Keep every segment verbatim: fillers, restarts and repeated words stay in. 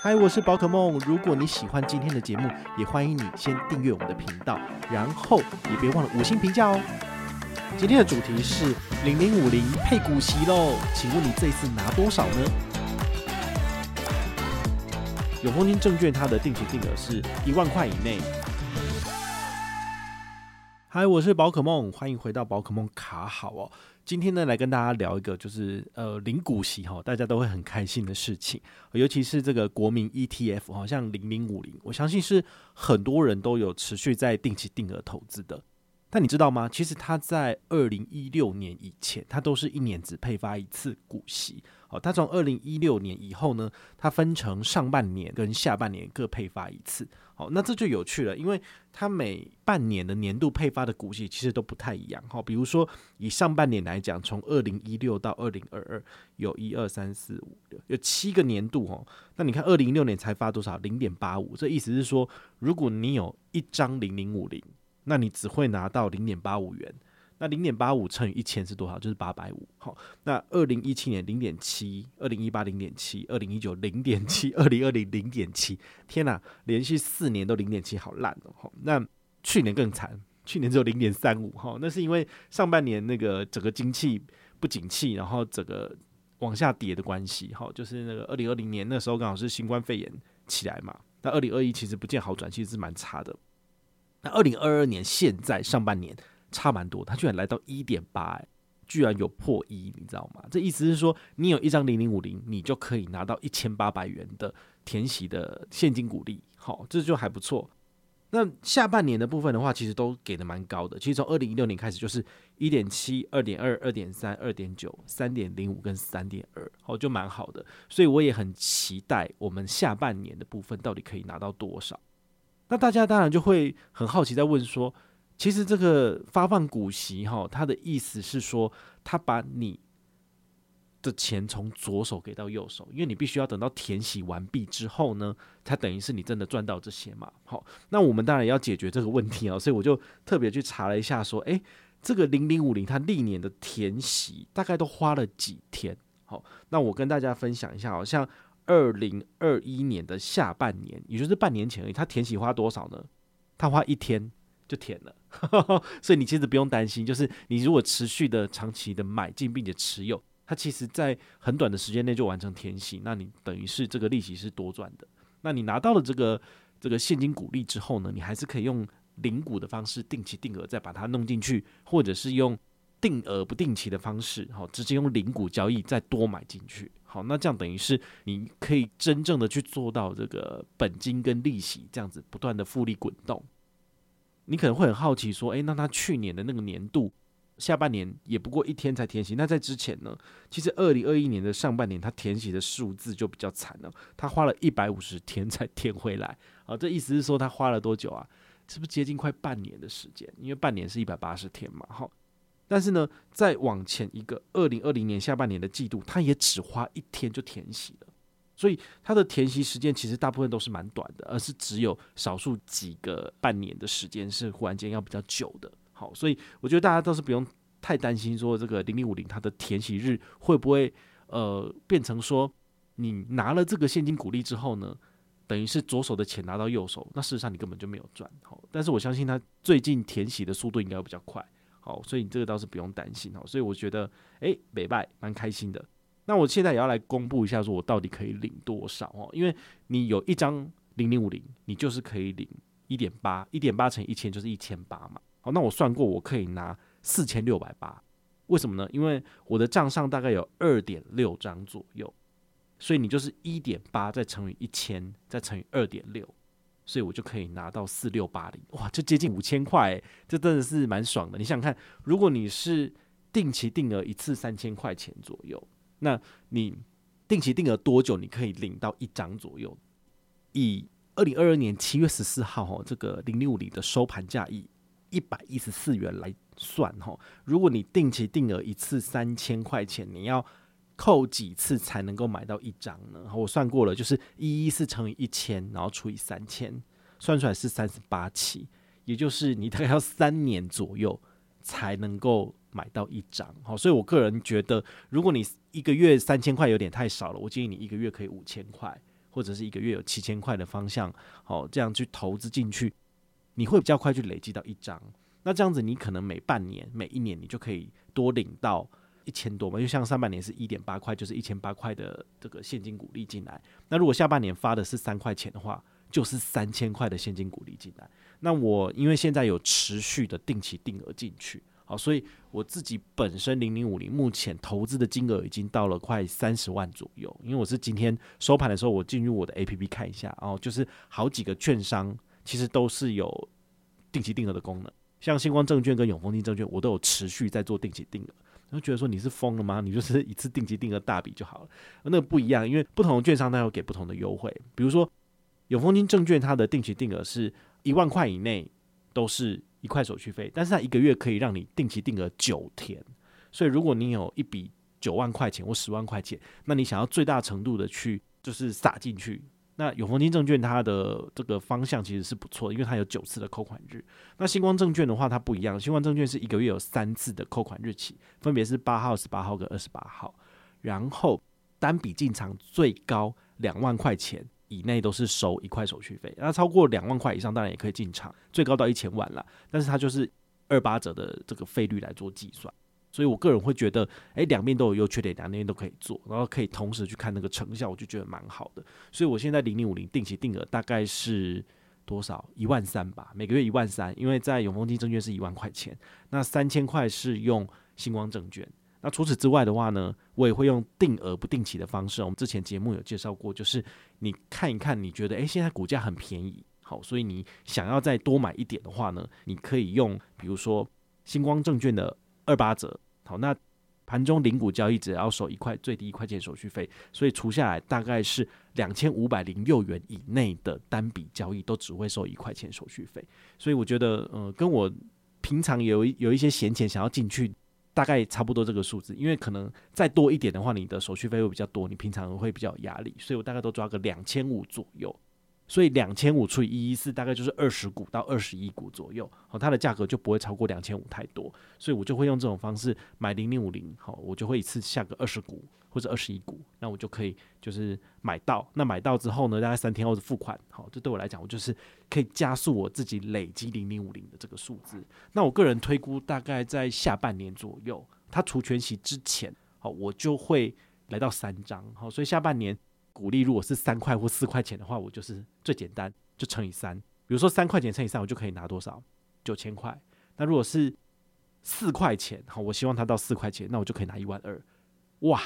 嗨，我是宝可梦。如果你喜欢今天的节目，也欢迎你先订阅我们的频道，然后也别忘了五星评价哦。今天的主题是零零五零配股息喽，请问你这一次拿多少呢？永丰金证券它的定期定额是一万块以内。嗨，我是宝可梦，欢迎回到宝可梦卡好哦。今天呢，来跟大家聊一个就是呃零股息、哦、大家都会很开心的事情，尤其是这个国民 E T F、哦、像零零五零，我相信是很多人都有持续在定期定额投资的。但你知道吗？其实它在二零一六年以前，它都是一年只配发一次股息、哦、它从二零一六年以后呢，它分成上半年跟下半年各配发一次、哦、那这就有趣了，因为它每半年的年度配发的股息其实都不太一样、哦、比如说以上半年来讲，从二零一六到二零二二有一二三四五六有七个年度、哦、那你看二零一六年才发多少 零点八五， 这意思是说如果你有一张零零五零，那你只会拿到 零点八五 元，那 零点八五 乘以一千是多少？就是八百五十。好，那二零一七年 零点七， 二零一八 零点七， 二零一九 零点七， 二零二零 零点七， 天哪，连续四年都 零点七， 好烂哦。那去年更惨，去年只有 零点三五， 那是因为上半年那个整个经济不景气，然后整个往下跌的关系，就是那个二零二零年那时候刚好是新冠肺炎起来嘛，那二零二一其实不见好转，其实是蛮差的。那二零二二年现在上半年差蛮多，它居然来到 一点八， 居然有破一，你知道吗？这意思是说你有一张零零五零，你就可以拿到一千八百元的填息的现金股利，好，这就还不错。那下半年的部分的话，其实都给的蛮高的，其实从二零一六年开始就是 一点七、 二点二、 二点三、 二点九、 三点零五 跟 三点二， 好，就蛮好的。所以我也很期待我们下半年的部分到底可以拿到多少。那大家当然就会很好奇在问说，其实这个发放股息、哦、它的意思是说它把你的钱从左手给到右手，因为你必须要等到填息完毕之后呢，才等于是你真的赚到这些嘛。好、哦，那我们当然要解决这个问题、哦、所以我就特别去查了一下说，哎，这个零零五零它历年的填息大概都花了几天。好、哦，那我跟大家分享一下、哦，像二零二一年的下半年，也就是半年前而已，他填息花多少呢？他花一天就填了所以你其实不用担心，就是你如果持续的长期的买进并且持有它，其实在很短的时间内就完成填息，那你等于是这个利息是多赚的。那你拿到了这个这个现金股利之后呢，你还是可以用零股的方式定期定额再把它弄进去，或者是用定额不定期的方式，直接用零股交易再多买进去。好，那这样等于是你可以真正的去做到这个本金跟利息这样子不断的复利滚动。你可能会很好奇说，哎，那他去年的那个年度下半年也不过一天才填息，那在之前呢，其实二零二一年的上半年他填息的数字就比较惨了，他花了一百五十天才填回来。好，这意思是说他花了多久啊？是不是接近快半年的时间？因为半年是一百八十天嘛。好，但是呢，再往前一个二零二零年下半年的季度，它也只花一天就填息了，所以它的填息时间其实大部分都是蛮短的，而是只有少数几个半年的时间是忽然间要比较久的。好，所以我觉得大家倒是不用太担心说这个零零五零它的填息日会不会呃变成说你拿了这个现金股利之后呢，等于是左手的钱拿到右手，那事实上你根本就没有赚。好，但是我相信它最近填息的速度应该会比较快。好，所以你这个倒是不用担心。好，所以我觉得哎，北拜蛮开心的。那我现在也要来公布一下说我到底可以领多少、哦、因为你有一张零零五零，你就是可以领 一点八， 一点八 乘一千就是一千八百嘛。好，那我算过我可以拿四千六百八十，为什么呢？因为我的账上大概有 二点六 张左右，所以你就是 一点八 再乘以一千再乘以 二点六，所以我就可以拿到四千六百八十，哇，就接近五千块、欸、这真的是蛮爽的。你想想看，如果你是定期定额一次三千块钱左右，那你定期定额多久你可以领到一张左右？以二零二二年七月十四号这个零零五零的收盘价以一百一十四元来算，如果你定期定额一次三千块钱，你要扣几次才能够买到一张呢？我算过了，就是一百一十四乘以一千，然后除以三千，算出来是三十八期，也就是你大概要三年左右才能够买到一张。所以我个人觉得，如果你一个月三千块有点太少了，我建议你一个月可以五千块，或者是一个月有七千块的方向，这样去投资进去，你会比较快去累积到一张。那这样子你可能每半年每一年你就可以多领到一千多嘛，因为像上半年是 一点八块，就是一千八块的这个现金股利进来。那如果下半年发的是三块钱的话，就是三千块的现金股利进来。那我因为现在有持续的定期定额进去，好，所以我自己本身零零五零目前投资的金额已经到了快三十万左右。因为我是今天收盘的时候，我进入我的 A P P 看一下，哦，就是好几个券商其实都是有定期定额的功能，像星光证券跟永丰金证券，我都有持续在做定期定额。就觉得说你是疯了吗？你就是一次定期定额大笔就好了，那个不一样，因为不同的券商它有给不同的优惠。比如说永丰金证券，它的定期定额是一万块以内都是一块手续费，但是它一个月可以让你定期定额九天，所以如果你有一笔九万块钱或十万块钱，那你想要最大程度的去就是撒进去，那永丰金证券它的这个方向其实是不错的，因为它有九次的扣款日。那星光证券的话它不一样，星光证券是一个月有三次的扣款日期，分别是八号、十八号跟二十八号，然后单笔进场最高两万块钱以内都是收一块手续费，那超过两万块以上当然也可以进场，最高到一千万啦，但是它就是二八折的这个费率来做计算。所以我个人会觉得，哎，两面都有优缺点，两面都可以做，然后可以同时去看那个成效，我就觉得蛮好的。所以我现在零零五零定期定额大概是多少？一万三吧，每个月一万三，因为在永丰金证券是一万块钱，那三千块是用星光证券。那除此之外的话呢，我也会用定额不定期的方式。我们之前节目有介绍过，就是你看一看，你觉得哎，现在股价很便宜，好，所以你想要再多买一点的话呢，你可以用比如说星光证券的二八折。好，那盘中零股交易只要收一块，最低一块钱手续费，所以除下来大概是两千五百零六元以内的单笔交易都只会收一块钱手续费。所以我觉得，呃，跟我平常有有一些闲钱想要进去，大概差不多这个数字，因为可能再多一点的话，你的手续费会比较多，你平常会比较有压力，所以我大概都抓个两千五左右。所以两千五除以一百一十四大概就是二十股到二十一股左右，好，它的价格就不会超过两千五太多，所以我就会用这种方式买零零五零，好，我就会一次下个二十股或者二十一股，那我就可以就是买到，那买到之后呢，大概三天后付款，好，这对我来讲我就是可以加速我自己累积零零五零的这个数字。那我个人推估大概在下半年左右，它除权息之前，好，我就会来到三张，好，所以下半年股利如果是三块或四块钱的话，我就是最简单就乘以三。比如说三块钱乘以三，我就可以拿多少？九千块。那如果是四块钱，好，我希望它到四块钱，那我就可以拿一万二。哇，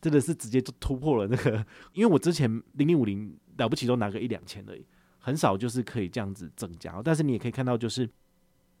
真的是直接就突破了那个，因为我之前零零五零了不起都拿个一两千而已，很少就是可以这样子增加。但是你也可以看到，就是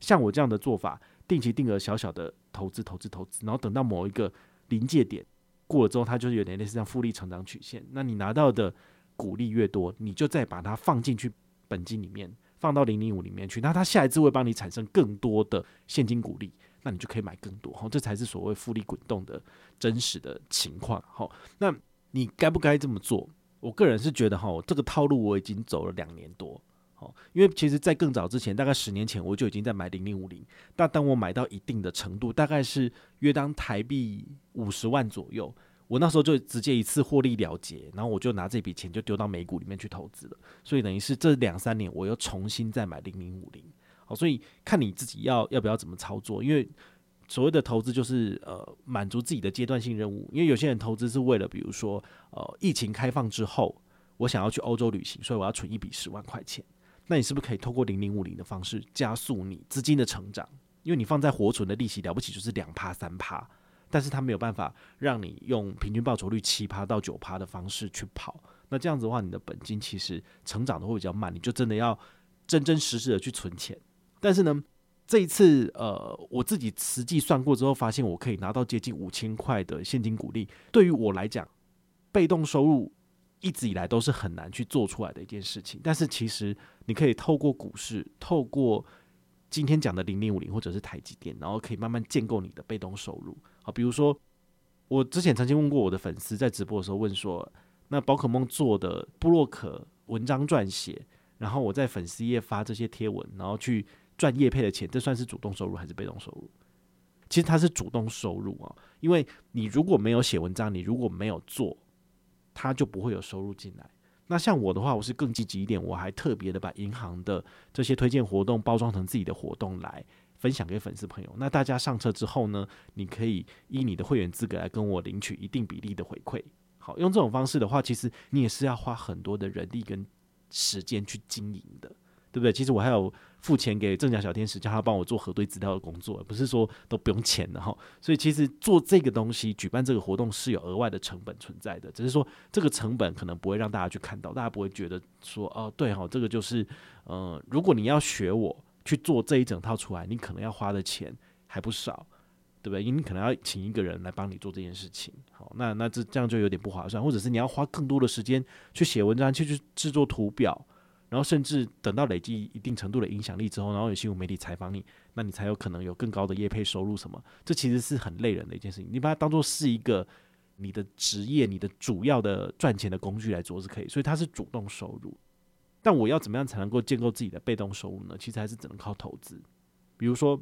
像我这样的做法，定期定额小小的投资、投资、投资，然后等到某一个临界点过了之后，它就是有点类似像复利成长曲线，那你拿到的股利越多，你就再把它放进去本金里面，放到零零五里面去，那它下一次会帮你产生更多的现金股利，那你就可以买更多，哦，这才是所谓复利滚动的真实的情况，哦，那你该不该这么做？我个人是觉得，哦，这个套路我已经走了两年多，哦，因为其实在更早之前，大概十年前我就已经在买零零五零，但当我买到一定的程度，大概是约当台币五十万左右，我那时候就直接一次获利了结，然后我就拿这笔钱就丢到美股里面去投资了，所以等于是这两三年我又重新再买零零五零。好，所以看你自己要要不要怎么操作，因为所谓的投资就是呃满足自己的阶段性任务，因为有些人投资是为了比如说呃疫情开放之后，我想要去欧洲旅行，所以我要存一笔十万块钱。那你是不是可以透过零零五零的方式加速你资金的成长？因为你放在活存的利息了不起就是 百分之二、百分之三，但是它没有办法让你用平均报酬率 百分之七到百分之九 的方式去跑，那这样子的话你的本金其实成长的会比较慢，你就真的要真真实实的去存钱。但是呢，这一次呃，我自己实际算过之后发现，我可以拿到接近五千块的现金股利，对于我来讲被动收入一直以来都是很难去做出来的一件事情，但是其实你可以透过股市，透过今天讲的零零五零或者是台积电，然后可以慢慢建构你的被动收入。好，比如说我之前曾经问过我的粉丝，在直播的时候问说，那宝可梦做的部落格文章撰写，然后我在粉丝页发这些贴文，然后去赚业配的钱，这算是主动收入还是被动收入？其实它是主动收入啊，因为你如果没有写文章，你如果没有做，它就不会有收入进来。那像我的话，我是更积极一点，我还特别的把银行的这些推荐活动包装成自己的活动来分享给粉丝朋友。那大家上车之后呢，你可以依你的会员资格来跟我领取一定比例的回馈。好，用这种方式的话，其实你也是要花很多的人力跟时间去经营的，对不对？其实我还有付钱给正奖小天使，叫他帮我做核对资料的工作，不是说都不用钱的哈。所以其实做这个东西，举办这个活动是有额外的成本存在的，只是说这个成本可能不会让大家去看到，大家不会觉得说哦，对哈，这个就是呃，如果你要学我去做这一整套出来，你可能要花的钱还不少。对不对？你可能要请一个人来帮你做这件事情，好，那那这这样就有点不划算，或者是你要花更多的时间去写文章，去去制作图表，然后甚至等到累积一定程度的影响力之后，然后有新闻媒体采访你，那你才有可能有更高的业配收入什么。这其实是很累人的一件事情，你把它当做是一个你的职业、你的主要的赚钱的工具来做是可以，所以它是主动收入。但我要怎么样才能够建构自己的被动收入呢？其实还是只能靠投资，比如说。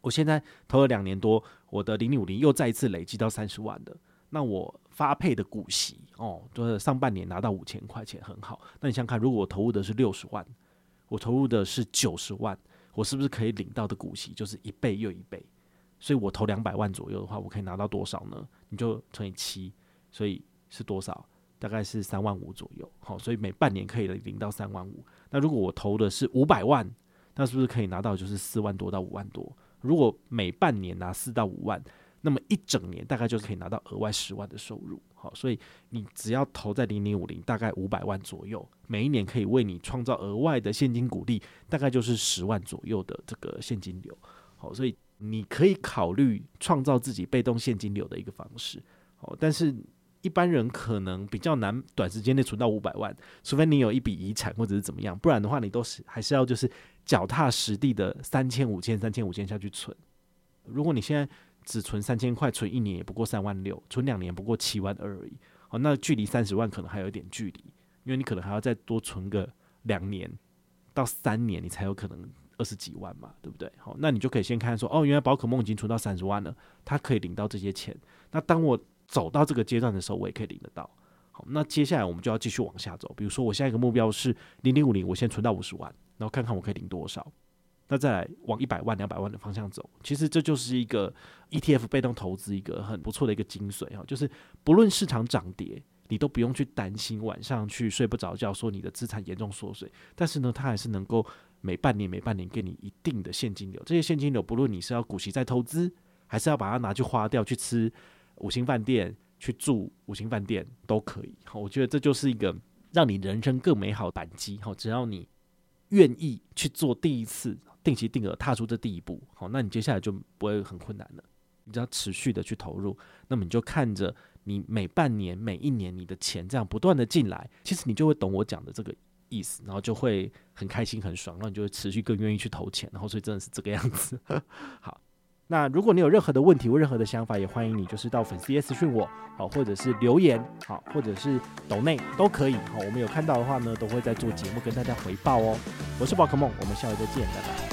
我现在投了两年多，我的零零五零又再一次累积到三十万的，那我发配的股息哦，就是上半年拿到五千块钱很好。那你想看，如果我投入的是六十万，我投入的是九十万，我是不是可以领到的股息就是一倍又一倍？所以我投两百万左右的话，我可以拿到多少呢？你就乘以七，所以是多少？大概是三万五左右。好、哦，所以每半年可以领到三万五。那如果我投的是五百万，那是不是可以拿到就是四万多到五万多？如果每半年拿四到五万，那么一整年大概就可以拿到额外十万的收入。好，所以你只要投在零零五零，大概五百万左右，每一年可以为你创造额外的现金股利，大概就是十万左右的这个现金流。好，所以你可以考虑创造自己被动现金流的一个方式。好，但是一般人可能比较难短时间内存到五百万，除非你有一笔遗产或者是怎么样，不然的话你都是还是要就是脚踏实地的三千五千三千五千下去存。如果你现在只存三千块，存一年也不过三万六，存两年不过七万二而已。好，那距离三十万可能还有一点距离，因为你可能还要再多存个两年到三年，你才有可能二十几万嘛，对不对？好，那你就可以先看说，哦，原来宝可梦已经存到三十万了，它可以领到这些钱。那当我走到这个阶段的时候，我也可以领得到。好，那接下来我们就要继续往下走。比如说，我下一个目标是零零五零，我先存到五十万，然后看看我可以领多少。那再来往一百万、两百万的方向走。其实这就是一个 E T F 被动投资一个很不错的一个精髓哈，就是不论市场涨跌，你都不用去担心晚上去睡不着觉，说你的资产严重缩水。但是呢，它还是能够每半年、每半年给你一定的现金流。这些现金流，不论你是要股息再投资，还是要把它拿去花掉去吃五星饭店，去住五星饭店都可以。我觉得这就是一个让你人生更美好的扳机，只要你愿意去做第一次定期定额踏出这第一步，那你接下来就不会很困难了。你只要持续的去投入，那么你就看着你每半年每一年你的钱这样不断的进来，其实你就会懂我讲的这个意思，然后就会很开心很爽，然后你就会持续更愿意去投钱，然后所以真的是这个样子。好，那如果你有任何的问题或任何的想法，也欢迎你就是到粉丝页私讯我，好，或者是留言，好，或者是抖内都可以，好，我们有看到的话呢，都会在做节目跟大家回报哦。我是宝可梦，我们下回再见，拜拜。